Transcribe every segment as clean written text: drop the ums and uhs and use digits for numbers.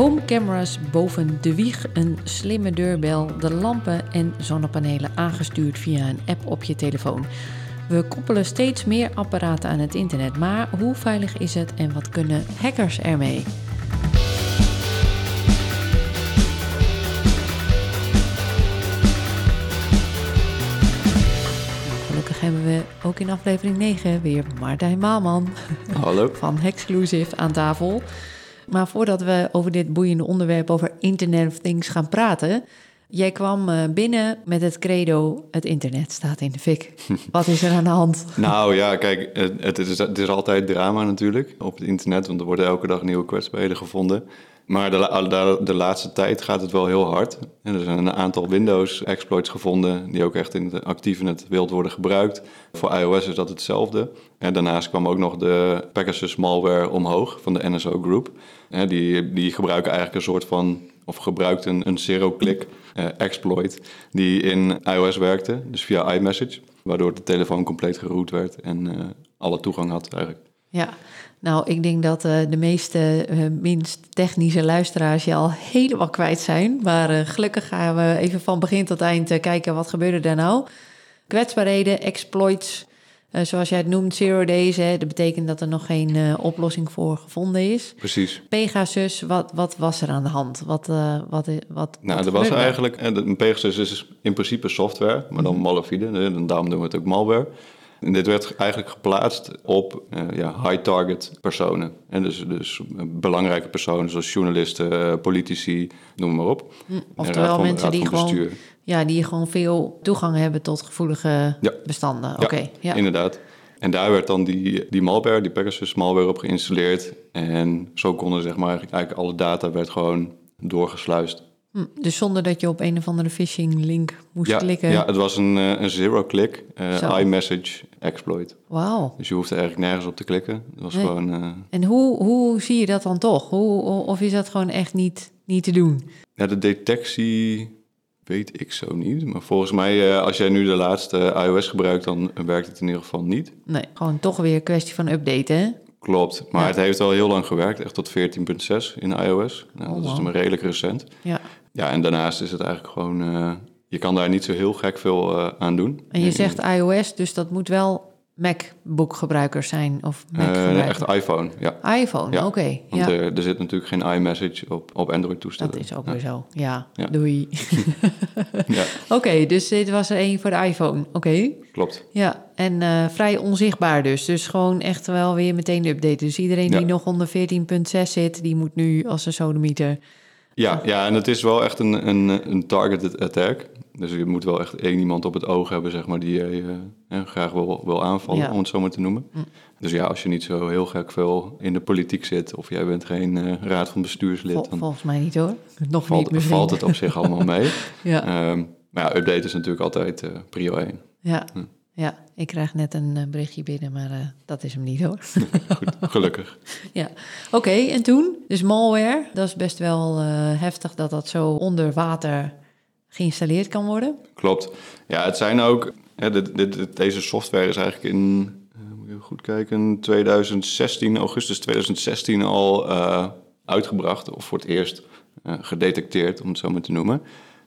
Homecamera's boven de wieg, een slimme deurbel, de lampen en zonnepanelen aangestuurd via een app op je telefoon. We koppelen steeds meer apparaten aan het internet, maar hoe veilig is het en wat kunnen hackers ermee? Hebben we ook in aflevering 9 weer Martijn Maalman Hallo. Van Hexclusive aan tafel. Maar voordat we over dit boeiende onderwerp over Internet of Things gaan praten... Jij kwam binnen met het credo, het internet staat in de fik. Wat is er aan de hand? Nou ja, kijk, het is altijd drama natuurlijk op het internet... want er worden elke dag nieuwe kwetsbaarheden gevonden... Maar de laatste tijd gaat het wel heel hard. En er zijn een aantal Windows-exploits gevonden... die ook echt actief in het wild worden gebruikt. Voor iOS is dat hetzelfde. En daarnaast kwam ook nog de Pegasus malware omhoog van de NSO Group. En die gebruiken eigenlijk een soort van... of gebruikt een zero-click exploit die in iOS werkte. Dus via iMessage, waardoor de telefoon compleet geroot werd... en alle toegang had eigenlijk. Ja, nou, ik denk dat de meeste minst technische luisteraars je al helemaal kwijt zijn. Maar gelukkig gaan we even van begin tot eind kijken wat gebeurde daar nou. Kwetsbaarheden, exploits, zoals jij het noemt, zero days. Hè, dat betekent dat er nog geen oplossing voor gevonden is. Precies. Pegasus, wat was er aan de hand? Was eigenlijk... Een Pegasus is in principe software, maar dan malafide. En daarom noemen we het ook malware. En dit werd eigenlijk geplaatst op high-target personen. En dus belangrijke personen zoals journalisten, politici, noem maar op. Oftewel mensen die gewoon veel toegang hebben tot gevoelige bestanden. Ja, okay, ja, inderdaad. En daar werd dan die malware, die Pegasus malware op geïnstalleerd. En zo konden eigenlijk alle data werd gewoon doorgesluist. Dus zonder dat je op een of andere phishing-link moest klikken? Ja, het was een zero-click iMessage-exploit. Wauw. Dus je hoefde eigenlijk nergens op te klikken. Het was gewoon... En hoe zie je dat dan toch? Of is dat gewoon echt niet te doen? Ja, de detectie weet ik zo niet. Maar volgens mij, als jij nu de laatste iOS gebruikt... dan werkt het in ieder geval niet. Nee, gewoon toch weer een kwestie van updaten, hè? Klopt, maar het heeft al heel lang gewerkt. Echt tot 14.6 in iOS. Nou, dat is redelijk recent. Ja. Ja, en daarnaast is het eigenlijk gewoon... je kan daar niet zo heel gek veel aan doen. En je zegt iOS, dus dat moet wel MacBook-gebruikers zijn? Of Mac-gebruikers? Echt iPhone, ja. iPhone, ja. Oké. Want er zit natuurlijk geen iMessage op Android-toestellen. Dat is ook weer zo, ja. Doei. Ja. Oké, dus dit was er één voor de iPhone, oké. Klopt. Ja, en vrij onzichtbaar dus. Dus gewoon echt wel weer meteen updaten. Dus iedereen die nog onder 14.6 zit, die moet nu als een sodemieter... Ja, en het is wel echt een targeted attack. Dus je moet wel echt één iemand op het oog hebben, zeg maar, die je graag wil aanvallen, om het zo maar te noemen. Mm. Dus ja, als je niet zo heel gek veel in de politiek zit of jij bent geen raad van bestuurslid... Volgens mij niet hoor, nog niet misschien. Valt het op zich allemaal mee. Ja. Maar ja, update is natuurlijk altijd prio 1. Ja. Ja, ik krijg net een berichtje binnen, maar dat is hem niet hoor. Goed, gelukkig. Ja, oké, en toen? Dus malware, dat is best wel heftig dat zo onder water geïnstalleerd kan worden. Klopt. Ja, het zijn ook... Deze software is eigenlijk in... moet je even goed kijken... 2016, augustus 2016 al uitgebracht. Of voor het eerst gedetecteerd, om het zo maar te noemen.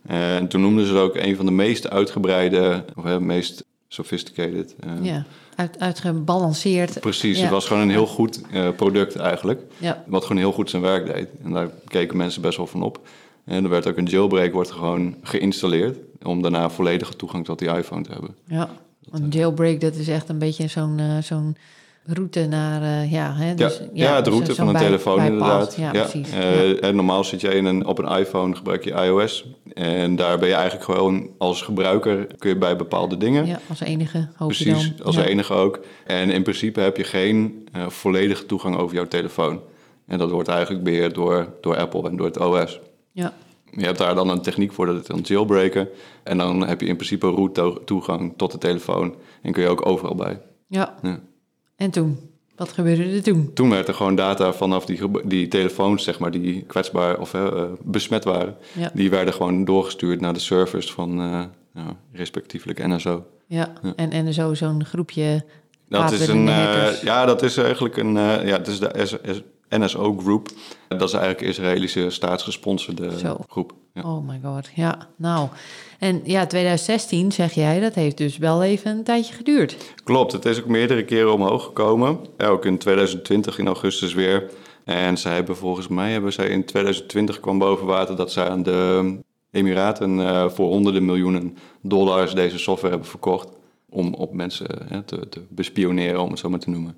En toen noemden ze het ook een van de meest uitgebreide... of meest... sophisticated. Uitgebalanceerd. Precies, het was gewoon een heel goed product eigenlijk. Ja. Wat gewoon heel goed zijn werk deed. En daar keken mensen best wel van op. En er werd ook een jailbreak gewoon geïnstalleerd... om daarna volledige toegang tot die iPhone te hebben. Ja, een jailbreak, dat is echt een beetje zo'n route naar... de route van een telefoon inderdaad. Ja, precies. En normaal zit jij op een iPhone, gebruik je iOS... en daar ben je eigenlijk gewoon als gebruiker... kun je bij bepaalde dingen... Ja, als enige hoop je dan. Precies, als enige ook. En in principe heb je geen volledige toegang over jouw telefoon. En dat wordt eigenlijk beheerd door Apple en door het OS. Ja. Je hebt daar dan een techniek voor dat het dan jailbreken... en dan heb je in principe route toegang tot de telefoon... en kun je ook overal bij. Ja. En toen? Wat gebeurde er toen? Toen werd er gewoon data vanaf die telefoons, zeg maar, die kwetsbaar of besmet waren. Ja. Die werden gewoon doorgestuurd naar de servers van respectievelijk NSO. Ja, en NSO, zo'n groepje... Dat is eigenlijk een... het is de NSO Group. Dat is eigenlijk een Israëlische staatsgesponsorde groep. Ja. Oh my god, ja. Nou, en ja, 2016 zeg jij, dat heeft dus wel even een tijdje geduurd. Klopt, het is ook meerdere keren omhoog gekomen. Ja, ook in 2020 in augustus weer. En zij hebben volgens mij in 2020 kwam boven water dat zij aan de Emiraten voor honderden miljoenen dollars deze software hebben verkocht. Om op mensen te bespioneren, om het zo maar te noemen.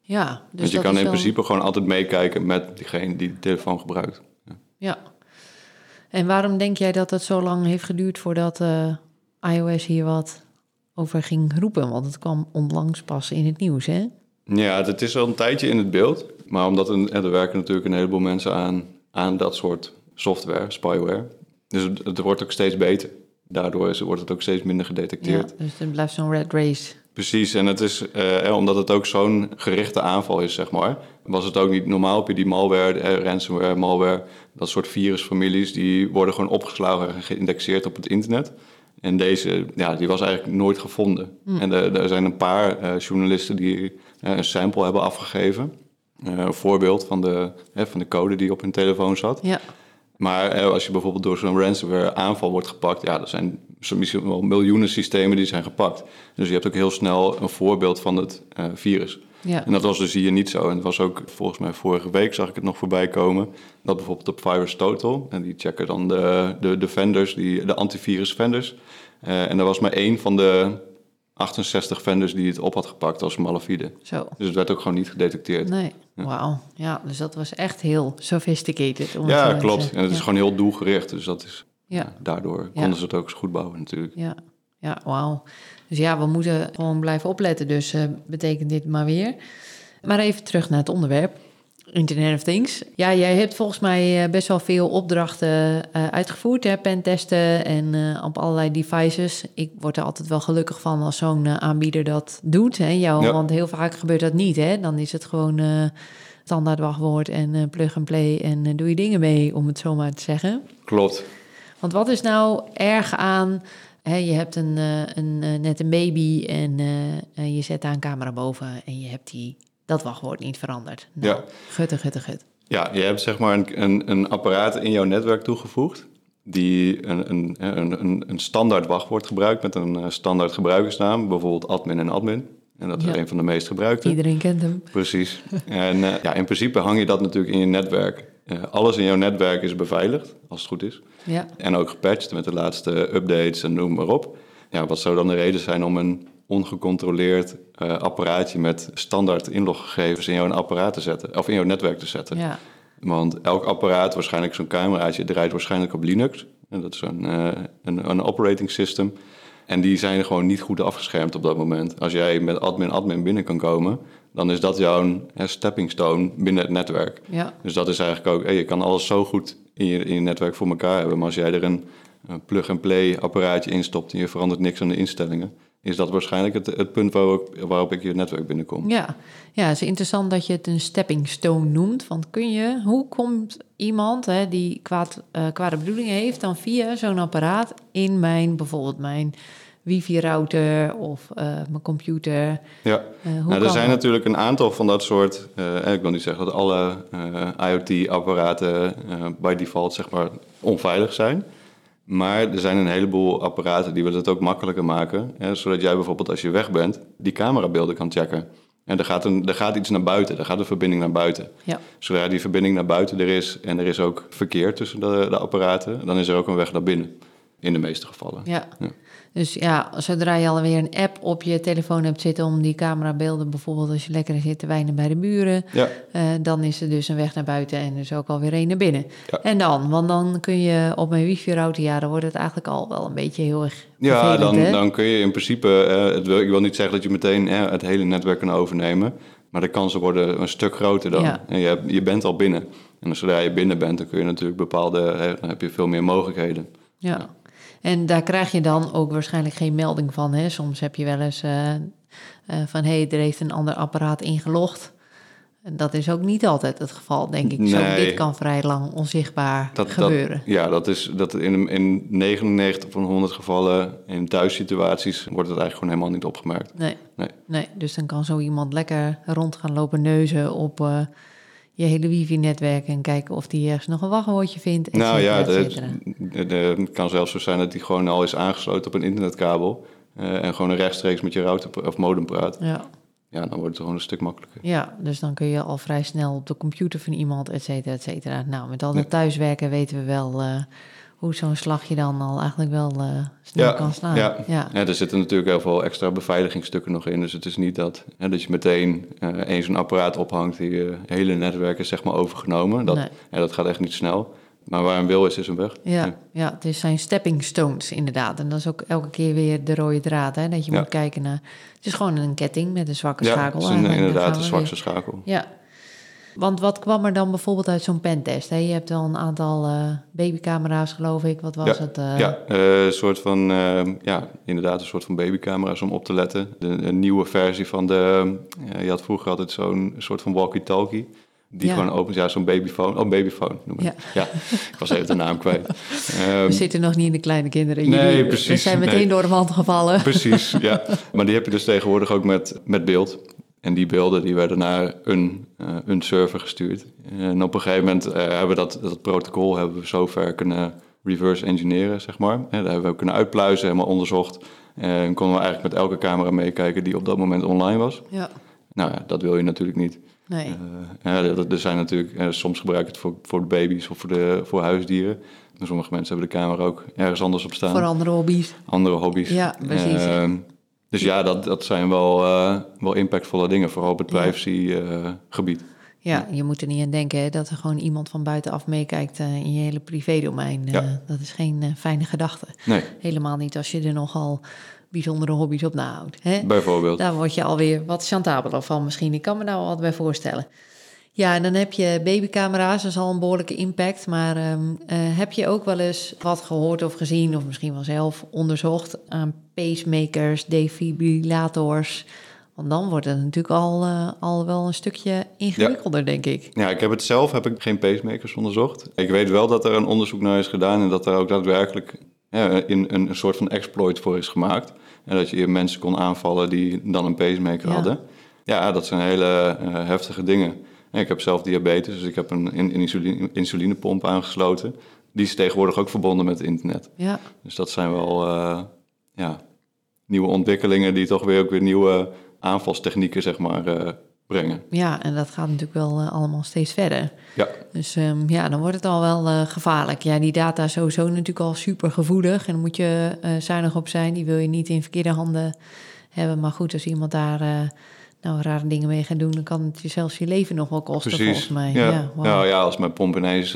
Ja, dus want je kan in principe gewoon altijd meekijken met diegene die de telefoon gebruikt. Ja. Ja. En waarom denk jij dat het zo lang heeft geduurd voordat iOS hier wat over ging roepen? Want het kwam onlangs pas in het nieuws, hè? Ja, het is al een tijdje in het beeld. Maar omdat er werken natuurlijk een heleboel mensen aan dat soort software, spyware. Dus het wordt ook steeds beter. Daardoor wordt het ook steeds minder gedetecteerd. Ja, dus het blijft zo'n red race. Precies, en het is, omdat het ook zo'n gerichte aanval is, zeg maar, was het ook niet normaal. Heb je die malware, ransomware, malware, dat soort virusfamilies, die worden gewoon opgeslagen en geïndexeerd op het internet. En deze, ja, die was eigenlijk nooit gevonden. Mm. En er zijn een paar journalisten die een sample hebben afgegeven. Een voorbeeld van de code die op hun telefoon zat. Ja. Maar als je bijvoorbeeld door zo'n ransomware aanval wordt gepakt, ja, er zijn misschien wel miljoenen systemen die zijn gepakt. Dus je hebt ook heel snel een voorbeeld van het virus. Ja. En dat was dus hier niet zo. En het was ook, volgens mij vorige week zag ik het nog voorbij komen, dat bijvoorbeeld op VirusTotal, en die checken dan de vendors, de antivirus vendors. En er was maar één van de 68 vendors die het op had gepakt als malafide. Zo. Dus het werd ook gewoon niet gedetecteerd. Nee, ja. Wauw. Ja, dus dat was echt heel sophisticated. Ja, klopt. En het is gewoon heel doelgericht. Dus dat is, daardoor konden ze het ook goed bouwen natuurlijk. Ja, ja, wauw. Dus ja, we moeten gewoon blijven opletten. Dus betekent dit maar weer. Maar even terug naar het onderwerp. Internet of Things. Ja, jij hebt volgens mij best wel veel opdrachten uitgevoerd. Hè? Pentesten en op allerlei devices. Ik word er altijd wel gelukkig van als zo'n aanbieder dat doet. Hè? Want heel vaak gebeurt dat niet. Hè? Dan is het gewoon standaard wachtwoord en plug and play. En doe je dingen mee, om het zo maar te zeggen. Klopt. Want wat is nou erg aan... Hè, je hebt net een baby en je zet daar een camera boven en je hebt die... Dat wachtwoord niet veranderd. Nou, ja. Gut. Ja, je hebt zeg maar een apparaat in jouw netwerk toegevoegd die een standaard wachtwoord gebruikt met een standaard gebruikersnaam, bijvoorbeeld admin en admin. En dat is een van de meest gebruikte. Iedereen kent hem. Precies. En in principe hang je dat natuurlijk in je netwerk. Alles in jouw netwerk is beveiligd, als het goed is. Ja. En ook gepatcht met de laatste updates en noem maar op. Ja, wat zou dan de reden zijn om een ongecontroleerd apparaatje met standaard inloggegevens in jouw apparaat te zetten, of in jouw netwerk te zetten. Ja. Want elk apparaat, waarschijnlijk zo'n cameraatje, draait waarschijnlijk op Linux. En dat is een operating system. En die zijn gewoon niet goed afgeschermd op dat moment. Als jij met admin binnen kan komen, dan is dat jouw stepping stone binnen het netwerk. Ja. Dus dat is eigenlijk ook, je kan alles zo goed in je netwerk voor elkaar hebben, maar als jij er een plug-and-play apparaatje instopt en je verandert niks aan de instellingen, is dat waarschijnlijk het punt waarop ik je netwerk binnenkom. Ja, het is interessant dat je het een stepping stone noemt. Want hoe komt iemand die kwade bedoelingen heeft dan via zo'n apparaat in bijvoorbeeld mijn wifi-router of mijn computer? Ja, er zijn natuurlijk een aantal van dat soort... ik wil niet zeggen dat alle IoT-apparaten by default zeg maar onveilig zijn. Maar er zijn een heleboel apparaten die willen het ook makkelijker maken. Hè, zodat jij bijvoorbeeld als je weg bent, die camerabeelden kan checken. En er gaat iets naar buiten, er gaat een verbinding naar buiten. Ja. Zodra die verbinding naar buiten er is en er is ook verkeer tussen de apparaten, dan is er ook een weg naar binnen. In de meeste gevallen. Ja. Dus ja, zodra je alweer een app op je telefoon hebt zitten om die camerabeelden, bijvoorbeeld als je lekker zit te wijnen bij de buren, dan is er dus een weg naar buiten en dus ook alweer een naar binnen. Ja. En dan? Want dan kun je op mijn wifi-router, dan wordt het eigenlijk al wel een beetje heel erg vervelend, dan kun je in principe, ik wil niet zeggen dat je meteen het hele netwerk kan overnemen, maar de kansen worden een stuk groter dan. Ja. En je bent al binnen. En zodra je binnen bent, dan kun je natuurlijk dan heb je veel meer mogelijkheden. Ja. En daar krijg je dan ook waarschijnlijk geen melding van. Hè? Soms heb je wel eens van... er heeft een ander apparaat ingelogd. En dat is ook niet altijd het geval, denk ik. Nee. Dit kan vrij lang onzichtbaar gebeuren. Dat is in 99 van 100 gevallen in thuissituaties wordt het eigenlijk gewoon helemaal niet opgemerkt. Nee, dus dan kan zo iemand lekker rond gaan lopen neuzen op... je hele wifi-netwerk en kijken of die ergens nog een wachtwoordje vindt. Nou ja, het kan zelfs zo zijn dat die gewoon al is aangesloten op een internetkabel en gewoon rechtstreeks met je router of modem praat. Ja. Ja, dan wordt het gewoon een stuk makkelijker. Ja, dus dan kun je al vrij snel op de computer van iemand, et cetera, et cetera. Nou, met al dat thuiswerken weten we wel hoe zo'n slagje dan al eigenlijk wel snel kan slaan. Ja, er zitten natuurlijk heel veel extra beveiligingsstukken nog in. Dus het is niet dat, hè, dat je meteen eens een apparaat ophangt die hele netwerk is zeg maar overgenomen. Dat, nee. Ja, dat gaat echt niet snel. Maar waar een wil is, is een weg. Ja, het is zijn stepping stones inderdaad. En dat is ook elke keer weer de rode draad. Hè? Dat je moet kijken naar... Het is gewoon een ketting met een zwakke schakel. Ja, het is inderdaad een zwakste schakel. Ja, want wat kwam er dan bijvoorbeeld uit zo'n pentest? Hè? Je hebt al een aantal babycamera's, geloof ik. Wat was het? Inderdaad een soort van babycamera's om op te letten. Een nieuwe versie van de... je had vroeger altijd zo'n soort van walkie-talkie. Die gewoon opent, zo'n babyfoon. Oh, babyfoon noemen. Ja, ik was even de naam kwijt. We zitten nog niet in de kleine kinderen. Nee, precies. We zijn meteen door de hand gevallen. Precies, ja. Maar die heb je dus tegenwoordig ook met beeld. En die beelden die werden naar een server gestuurd. En op een gegeven moment hebben we dat protocol hebben we zover kunnen reverse engineeren, zeg maar. En daar hebben we kunnen uitpluizen, helemaal onderzocht. En konden we eigenlijk met elke camera meekijken die op dat moment online was. Ja. Nou ja, dat wil je natuurlijk niet. Nee. Er zijn natuurlijk, soms gebruik ik het voor baby's of voor huisdieren. Maar sommige mensen hebben de camera ook ergens anders op staan. Voor andere hobby's. Ja, precies. Dus ja, dat zijn wel impactvolle dingen, vooral op het privacygebied. Je moet er niet aan denken hè, dat er gewoon iemand van buitenaf meekijkt in je hele privédomein. Dat is geen fijne gedachte. Nee. Helemaal niet als je er nogal... bijzondere hobby's op nahoudt. Bijvoorbeeld. Daar word je alweer wat chantabeler van misschien. Ik kan me daar wel wat bij voorstellen. Ja, en dan heb je babycamera's. Dat is al een behoorlijke impact. Maar heb je ook wel eens wat gehoord of gezien... of misschien wel zelf onderzocht aan pacemakers, defibrillators... Want dan wordt het natuurlijk al wel een stukje ingewikkelder, denk ik. Ja, ik heb ik geen pacemakers onderzocht. Ik weet wel dat er een onderzoek naar is gedaan... en dat er ook daadwerkelijk... in een soort van exploit voor is gemaakt. En dat je mensen kon aanvallen die dan een pacemaker hadden. Ja, dat zijn hele heftige dingen. En ik heb zelf diabetes, dus ik heb een insulinepomp aangesloten. Die is tegenwoordig ook verbonden met het internet. Ja. Dus dat zijn wel nieuwe ontwikkelingen... die toch weer nieuwe aanvalstechnieken, zeg maar... brengen. Ja, en dat gaat natuurlijk wel allemaal steeds verder. Ja. Dus dan wordt het al wel gevaarlijk. Ja, die data is sowieso natuurlijk al super gevoelig en daar moet je zuinig op zijn. Die wil je niet in verkeerde handen hebben. Maar goed, als iemand daar rare dingen mee gaat doen, dan kan het je zelfs je leven nog wel kosten. Precies. Volgens mij. Ja. Ja, wow. Nou ja, als mijn pomp ineens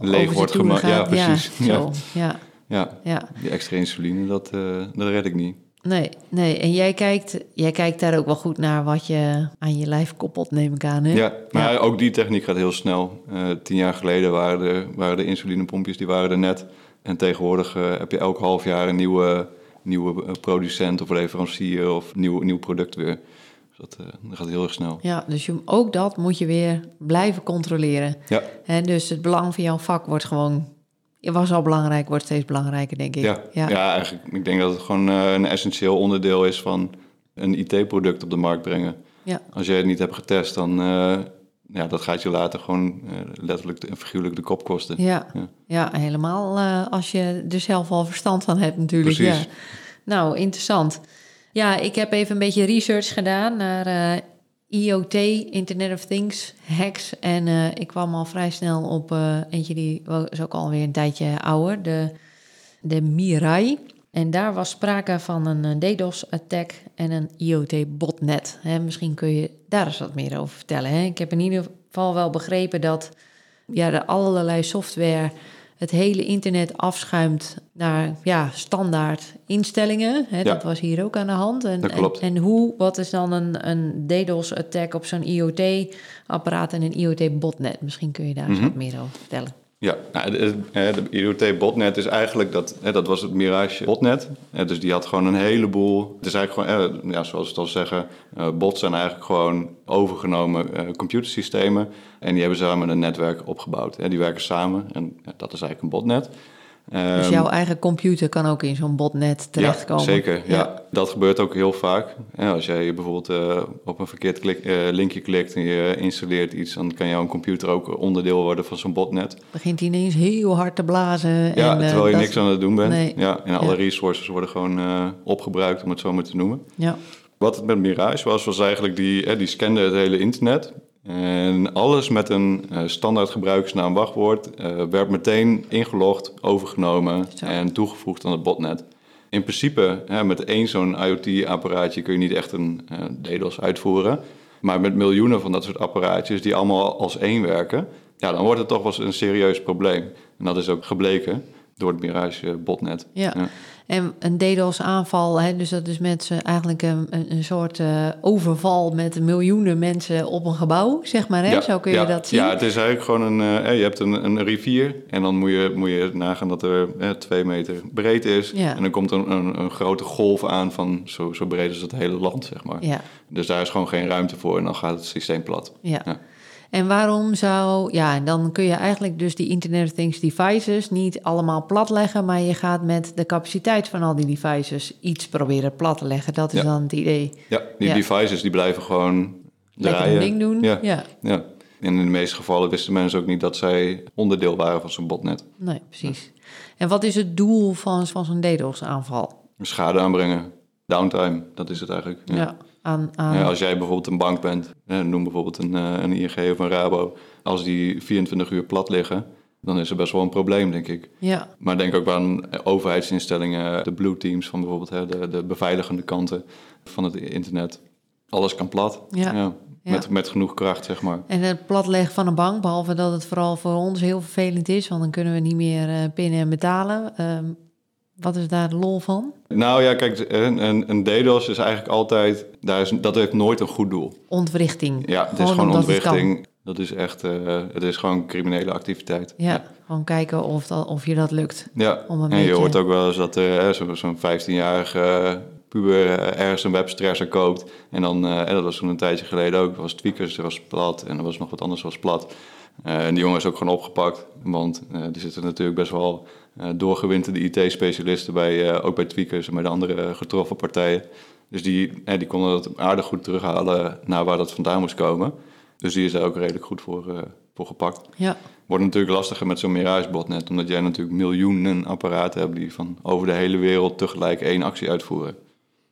leeg wordt gemaakt. Ja, precies. Ja. Die extra insuline, dat red ik niet. Nee. En jij kijkt daar ook wel goed naar wat je aan je lijf koppelt, neem ik aan. Hè? Ja, maar ook die techniek gaat heel snel. 10 jaar geleden waren de insulinepompjes, die waren er net. En tegenwoordig heb je elk half jaar een nieuwe producent of leverancier of nieuw product weer. Dus dat gaat heel erg snel. Ja, dus ook dat moet je weer blijven controleren. Ja. En dus het belang van jouw vak wordt gewoon... Het was al belangrijk, wordt steeds belangrijker, denk ik. Ja, eigenlijk. Ik denk dat het gewoon een essentieel onderdeel is van een IT-product op de markt brengen. Ja. Als jij het niet hebt getest, dan dat gaat je later gewoon letterlijk en figuurlijk de kop kosten. Ja, helemaal als je er zelf al verstand van hebt natuurlijk. Precies. Ja. Nou, interessant. Ja, ik heb even een beetje research gedaan naar... IoT, Internet of Things, hacks. En ik kwam al vrij snel op eentje die is ook alweer een tijdje ouder. De Mirai. En daar was sprake van een DDoS-attack en een IoT-botnet. Misschien kun je daar eens wat meer over vertellen. Hè? Ik heb in ieder geval wel begrepen dat de allerlei software... het hele internet afschuimt naar standaard instellingen. Hè, dat was hier ook aan de hand. En, dat klopt. En wat is dan een DDoS-attack op zo'n IoT-apparaat en een IoT-botnet? Misschien kun je daar eens wat meer over vertellen. Ja, nou, de IoT-botnet is eigenlijk, dat was het Mirage-botnet. Dus die had gewoon een heleboel... Het is eigenlijk gewoon, zoals het al zeggen, bots zijn eigenlijk gewoon overgenomen computersystemen. En die hebben samen een netwerk opgebouwd. Die werken samen en dat is eigenlijk een botnet. Dus jouw eigen computer kan ook in zo'n botnet terechtkomen? Ja, zeker. Ja. Dat gebeurt ook heel vaak. Ja, als jij bijvoorbeeld op een verkeerd linkje klikt en je installeert iets, dan kan jouw computer ook onderdeel worden van zo'n botnet. Begint hij ineens heel hard te blazen. Ja, en, terwijl je niks aan het doen bent. Nee. Ja, en alle resources worden gewoon opgebruikt, om het zo maar te noemen. Ja. Wat het met Mirai was eigenlijk, die scande het hele internet. En alles met een standaard gebruikersnaam wachtwoord werd meteen ingelogd, overgenomen en toegevoegd aan het botnet. In principe, met één zo'n IoT-apparaatje kun je niet echt een DDoS uitvoeren. Maar met miljoenen van dat soort apparaatjes die allemaal als één werken, ja, dan wordt het toch wel eens een serieus probleem. En dat is ook gebleken door het Mirai botnet. Ja. En een DDoS-aanval, dus dat is met eigenlijk een soort overval met miljoenen mensen op een gebouw, zeg maar. Hè? Ja, zo kun je dat zien. Ja, het is eigenlijk gewoon je hebt een rivier en dan moet je nagaan dat er 2 meter breed is. Ja. En dan komt een grote golf aan van zo breed als het hele land, zeg maar. Ja. Dus daar is gewoon geen ruimte voor en dan gaat het systeem plat. Ja. En waarom dan kun je eigenlijk dus die Internet of Things devices niet allemaal platleggen, maar je gaat met de capaciteit van al die devices iets proberen plat te leggen. Dat is dan het idee. Ja, die devices die blijven gewoon draaien. Lekker een ding doen. Ja. En in de meeste gevallen wisten mensen ook niet dat zij onderdeel waren van zo'n botnet. Nee, precies. Ja. En wat is het doel van zo'n DDoS-aanval? Schade aanbrengen. Downtime, dat is het eigenlijk. Ja. Als jij bijvoorbeeld een bank bent, noem bijvoorbeeld een ING of een RABO, als die 24 uur plat liggen, dan is er best wel een probleem, denk ik. Ja. Maar denk ook aan overheidsinstellingen, de blue teams van bijvoorbeeld de beveiligende kanten van het internet. Alles kan plat. Ja. Met genoeg kracht, zeg maar. En het platleggen van een bank, behalve dat het vooral voor ons heel vervelend is, want dan kunnen we niet meer pinnen en betalen. Wat is daar de lol van? Nou ja, kijk, een DDoS is eigenlijk altijd, dat heeft nooit een goed doel. Ontwrichting. Ja, het is gewoon ontwrichting. Dat is echt, het is gewoon criminele activiteit. Ja, gewoon kijken of je dat lukt. Ja, je hoort ook wel eens dat zo'n 15-jarige puber ergens een webstresser koopt. En dan, dat was toen een tijdje geleden ook, was Tweakers was plat en er was nog wat anders was plat. En die jongen is ook gewoon opgepakt, want er zitten natuurlijk best wel doorgewinterde IT-specialisten ook bij Tweakers en bij de andere getroffen partijen. Dus die konden dat aardig goed terughalen naar waar dat vandaan moest komen. Dus die is daar ook redelijk goed voor gepakt. Ja. Wordt natuurlijk lastiger met zo'n Mirai-botnet, omdat jij natuurlijk miljoenen apparaten hebt die van over de hele wereld tegelijk één actie uitvoeren.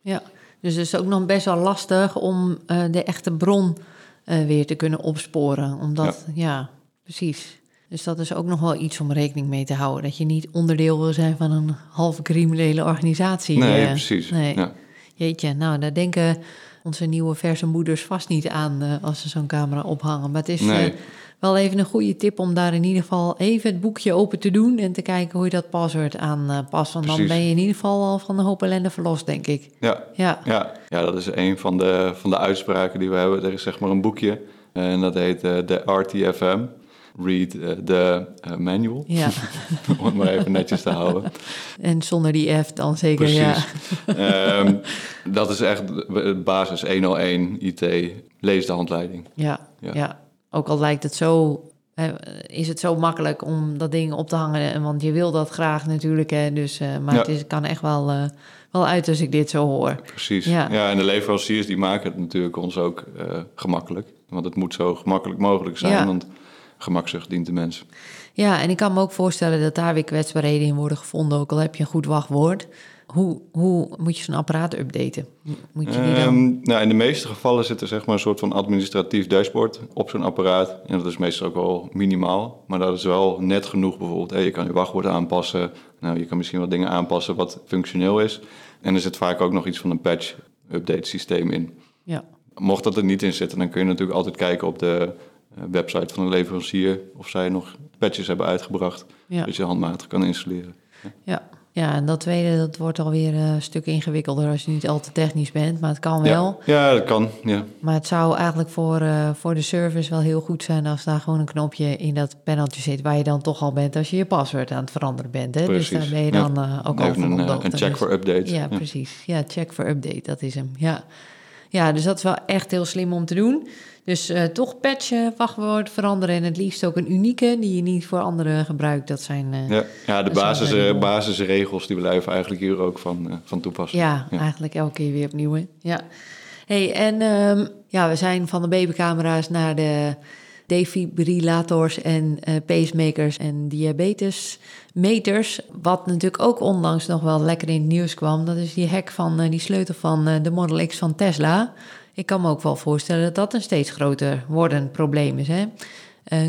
Ja, dus het is ook nog best wel lastig om de echte bron weer te kunnen opsporen. Omdat, precies. Dus dat is ook nog wel iets om rekening mee te houden. Dat je niet onderdeel wil zijn van een halve criminele organisatie. Nee, precies. Nee. Ja. Jeetje, nou, daar denken onze nieuwe verse moeders vast niet aan als ze zo'n camera ophangen. Maar het is wel even een goede tip om daar in ieder geval even het boekje open te doen en te kijken hoe je dat password aanpast. Want dan ben je in ieder geval al van een hoop ellende verlost, denk ik. Ja, dat is een van de uitspraken die we hebben. Er is zeg maar een boekje en dat heet de RTFM. Read the manual. Ja. Om het maar even netjes te houden. En zonder die F dan zeker, precies. Ja. Dat is echt basis 101 IT. Lees de handleiding. Ja. Ook al lijkt het zo, is het zo makkelijk om dat ding op te hangen. Want je wil dat graag natuurlijk. Hè, dus, maar het kan echt wel uit als ik dit zo hoor. Precies. Ja, en de leveranciers die maken het natuurlijk ons ook gemakkelijk. Want het moet zo gemakkelijk mogelijk zijn. Ja. Want gemakzucht dient de mens. Ja, en ik kan me ook voorstellen dat daar weer kwetsbaarheden in worden gevonden, ook al heb je een goed wachtwoord. Hoe moet je zo'n apparaat updaten? Moet je die dan? Nou, in de meeste gevallen zit er zeg maar een soort van administratief dashboard op zo'n apparaat. En dat is meestal ook wel minimaal, maar dat is wel net genoeg bijvoorbeeld. Je kan je wachtwoord aanpassen, je kan misschien wat dingen aanpassen wat functioneel is. En er zit vaak ook nog iets van een patch-update systeem in. Ja. Mocht dat er niet in zitten, dan kun je natuurlijk altijd kijken op de website van een leverancier of zij nog patches hebben uitgebracht, dat je handmatig kan installeren. Ja, en dat tweede, dat wordt alweer een stuk ingewikkelder als je niet al te technisch bent, maar het kan wel. Ja, dat kan, ja. Maar het zou eigenlijk voor de service wel heel goed zijn als daar gewoon een knopje in dat paneltje zit waar je dan toch al bent als je je paswoord aan het veranderen bent. Hè? Precies. Dus daar ben je dan ook al van op. Een check for update. Ja, precies. Ja, check for update, dat is hem, ja. Ja, dus dat is wel echt heel slim om te doen. Dus toch patchen, wachtwoord veranderen en het liefst ook een unieke die je niet voor anderen gebruikt. Dat zijn... de basisregels die blijven eigenlijk hier ook van toepassing. Ja, eigenlijk elke keer weer opnieuw. Hè? Ja. Hey, en we zijn van de babycamera's naar de defibrillators en pacemakers en diabetesmeters. Wat natuurlijk ook onlangs nog wel lekker in het nieuws kwam. Dat is die hack van die sleutel van de Model X van Tesla. Ik kan me ook wel voorstellen dat dat een steeds groter wordend probleem is. Hè?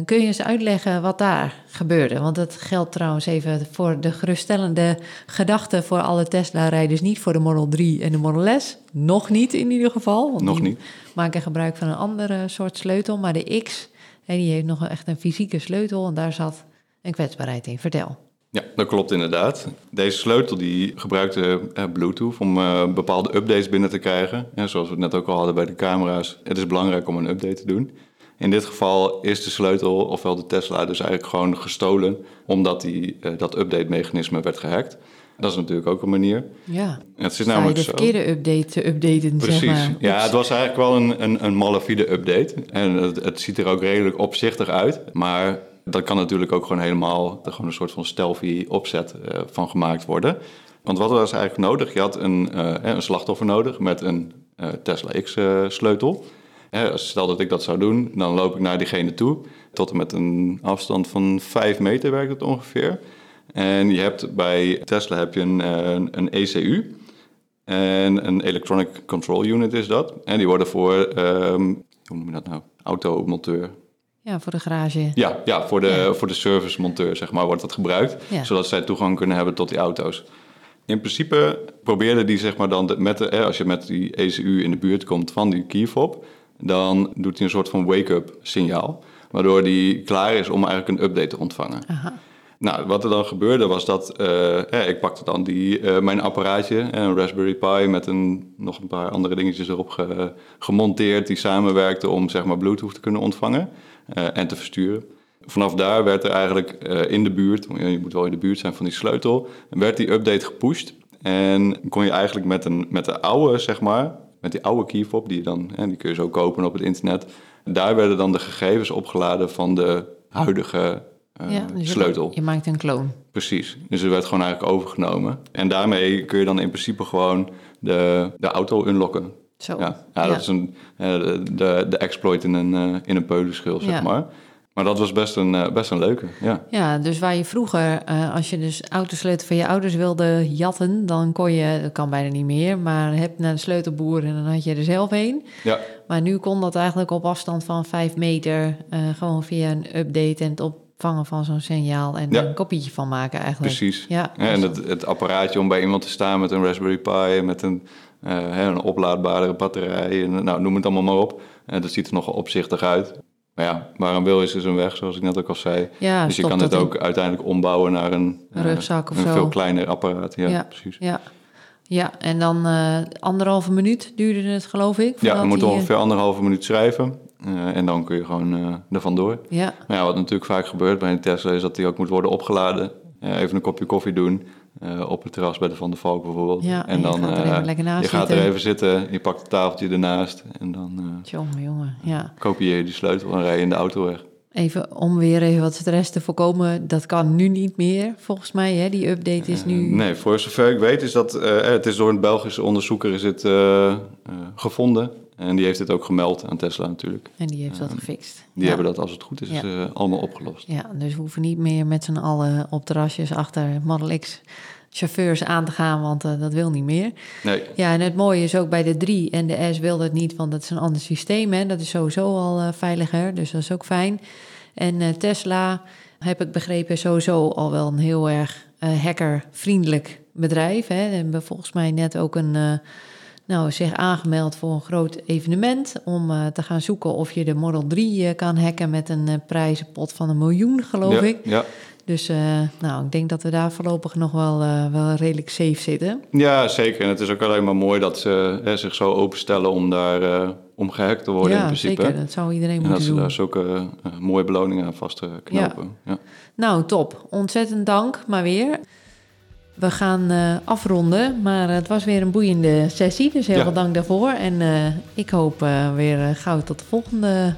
Kun je eens uitleggen wat daar gebeurde? Want dat geldt trouwens even voor de geruststellende gedachte voor alle Tesla-rijders. Niet voor de Model 3 en de Model S. Nog niet in ieder geval. Want nog niet. Maken gebruik van een andere soort sleutel. Maar de X, die heeft nog echt een fysieke sleutel. En daar zat een kwetsbaarheid in. Vertel. Ja, dat klopt inderdaad. Deze sleutel die gebruikte Bluetooth om bepaalde updates binnen te krijgen. Ja, zoals we het net ook al hadden bij de camera's. Het is belangrijk om een update te doen. In dit geval is de sleutel, ofwel de Tesla, dus eigenlijk gewoon gestolen, omdat dat update-mechanisme werd gehackt. Dat is natuurlijk ook een manier. Ja, het is namelijk de verkeerde update te updaten, precies, zeg maar. Ja, het was eigenlijk wel een malafide update. En het ziet er ook redelijk opzichtig uit, maar dat kan natuurlijk ook gewoon helemaal een soort van stealthy opzet van gemaakt worden. Want wat was eigenlijk nodig? Je had een slachtoffer nodig met een Tesla X-sleutel. Stel dat ik dat zou doen, dan loop ik naar diegene toe. Tot en met een afstand van 5 meter werkt het ongeveer. En je hebt bij Tesla een ECU. En een Electronic Control Unit is dat. En die worden voor, hoe noem je dat nou? Automonteur. Ja, voor de garage. Ja, voor de servicemonteur, zeg maar, wordt dat gebruikt. Ja. Zodat zij toegang kunnen hebben tot die auto's. In principe probeerde die, zeg maar, dan als je met die ECU in de buurt komt van die key fob, dan doet hij een soort van wake-up signaal, waardoor die klaar is om eigenlijk een update te ontvangen. Aha. Nou, wat er dan gebeurde was dat ik pakte dan mijn apparaatje, een Raspberry Pi met nog een paar andere dingetjes erop gemonteerd, die samenwerkten om, zeg maar, Bluetooth te kunnen ontvangen en te versturen. Vanaf daar werd er eigenlijk in de buurt, je moet wel in de buurt zijn van die sleutel, werd die update gepusht en kon je eigenlijk met de oude, zeg maar, met die oude keyfob, die kun je zo kopen op het internet. Daar werden dan de gegevens opgeladen van de huidige dus sleutel. Je maakt een kloon. Precies. Dus het werd gewoon eigenlijk overgenomen. En daarmee kun je dan in principe gewoon de auto unlocken. Zo. Ja, dat is de exploit in een peulenschil, zeg maar. Maar dat was best een leuke, ja. Ja, dus waar je vroeger, als je dus autosleutel van je ouders wilde jatten, dan kon je, dat kan bijna niet meer, maar heb naar de sleutelboer en dan had je er zelf heen. Ja. Maar nu kon dat eigenlijk op afstand van 5 meter, gewoon via een update en het opvangen van zo'n signaal en er een kopietje van maken eigenlijk. Precies. Ja, en het apparaatje om bij iemand te staan met een Raspberry Pi, met een oplaadbare batterij, en, nou, noem het allemaal maar op. Dat ziet er nogal opzichtig uit. Maar ja, waar een wil is een weg, zoals ik net ook al zei. Ja, dus je kan het ook uiteindelijk ombouwen naar een rugzak of een zo. Veel kleiner apparaat. Ja, precies. Ja, en dan 1,5 minuut duurde het, geloof ik. Ja, je moet ongeveer 1,5 minuut schrijven. En dan kun je gewoon ervan door. Ja. Maar ja, wat natuurlijk vaak gebeurt bij een Tesla is dat die ook moet worden opgeladen. Even een kopje koffie doen. Op het terras bij de Van der Valk bijvoorbeeld. Ja, en dan je gaat er even zitten, je pakt het tafeltje ernaast en dan jongen, ja, kopieer je die sleutel en rij je in de auto weg. Even om weer even wat stress te voorkomen, dat kan nu niet meer volgens mij, hè? Die update is nu... Nee, voor zover ik weet is dat, het is door een Belgische onderzoeker is het gevonden. En die heeft dit ook gemeld aan Tesla natuurlijk. En die heeft dat gefixt. Die hebben dat, als het goed is, allemaal opgelost. Ja, dus we hoeven niet meer met z'n allen op terrasjes achter Model X chauffeurs aan te gaan, want dat wil niet meer. Nee. Ja, en het mooie is ook bij de 3 en de S wil dat niet, want dat is een ander systeem. Hè? Dat is sowieso al veiliger, dus dat is ook fijn. En Tesla, heb ik begrepen, sowieso al wel een heel erg hackervriendelijk bedrijf. Hè? En volgens mij net ook een... zich aangemeld voor een groot evenement om te gaan zoeken of je de Model 3 kan hacken met een prijzenpot van 1 miljoen, geloof ik. Ja. Dus ik denk dat we daar voorlopig nog wel redelijk safe zitten. Ja, zeker. En het is ook alleen maar mooi dat ze zich zo openstellen om daar om gehackt te worden, in principe. Ja, zeker. Dat zou iedereen moeten doen. En dat ze daar zulke mooie beloningen aan vastknopen. Ja. Ja. Nou, top. Ontzettend dank, maar weer... We gaan afronden, maar het was weer een boeiende sessie. Dus heel veel dank daarvoor. En ik hoop weer gauw tot de volgende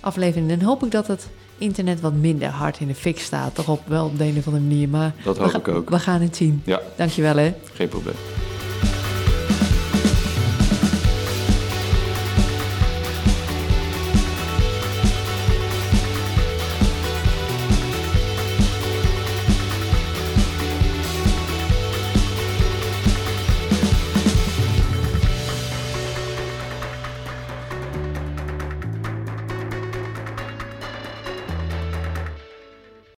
aflevering. Dan hoop ik dat het internet wat minder hard in de fik staat. Toch wel op de een of andere manier. Maar dat hoop ik ook. We gaan het zien. Ja. Dankjewel hè. Geen probleem.